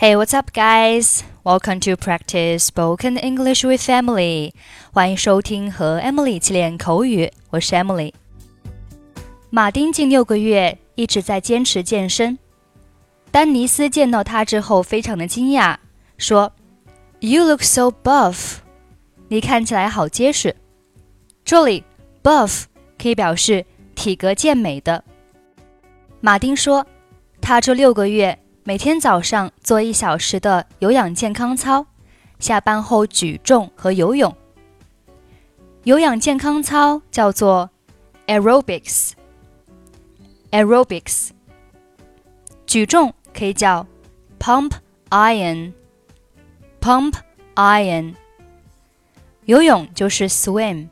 Hey, what's up, guys? Welcome to practice spoken English with Emily. 欢迎收听和 Emily 一起练口语，我是 Emily。马丁近6个月一直在坚持健身。丹尼斯见到他之后非常的惊讶，说 You look so buff. 你看起来好结实。这里 buff 可以表示体格健美的。马丁说，他这6个月每天早上做1小时的有氧健康操，下班后举重和游泳。有氧健康操叫做 Aerobics。Aerobics。举重可以叫 Pump Iron。Pump Iron。游泳就是 swim。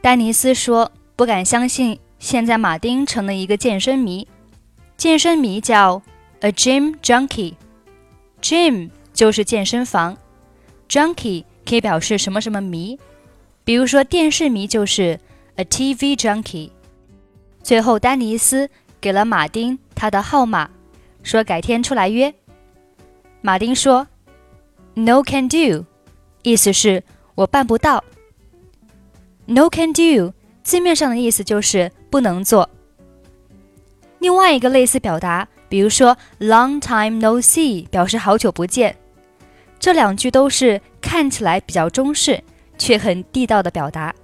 丹尼斯说，不敢相信现在马丁成了一个健身迷。健身迷叫A gym junkie. Gym 就是健身房 ，junkie 可以表示什么什么迷，比如说电视迷就是 a TV junkie。最后，丹尼斯给了马丁他的号码，说改天出来约。马丁说 ，No can do， 意思是我办不到。No can do 字面上的意思就是不能做。另外一个类似表达。比如说 long time no see 表示好久不见，这2句都是看起来比较中式却很地道的表达。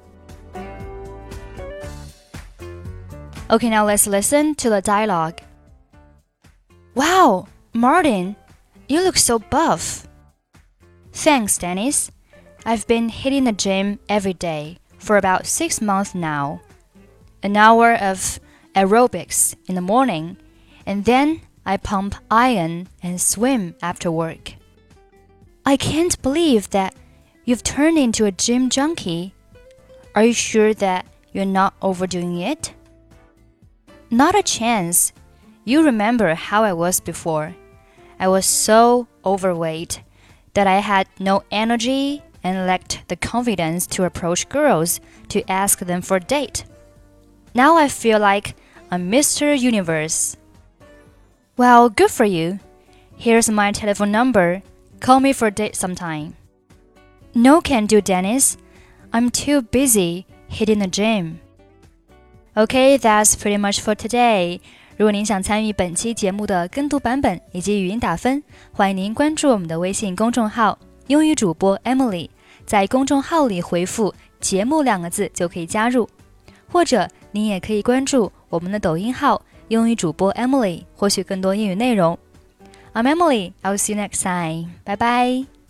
Okay, now let's listen to the dialogue. Wow, Martin, you look so buff. Thanks, Dennis. I've been hitting the gym every day for about 6 months now. An hour of aerobics in the morning.And then I pump iron and swim after work. I can't believe that you've turned into a gym junkie. Are you sure that you're not overdoing it? Not a chance. You remember how I was before. I was so overweight that I had no energy and lacked the confidence to approach girls to ask them for a date. Now I feel like I'm Mr. Universe.Well, good for you. Here's my telephone number. Call me for a date sometime. No can do, Dennis. I'm too busy hitting the gym. Okay, that's pretty much for today. 如果您想参与本期节目的跟读版本以及语音打分，欢迎您关注我们的微信公众号“英语主播 Emily”。在公众号里回复“节目”2个字就可以加入，或者您也可以关注我们的抖音号。英语主播 Emily 获取更多英语内容。I'm Emily, I'll see you next time. Bye bye.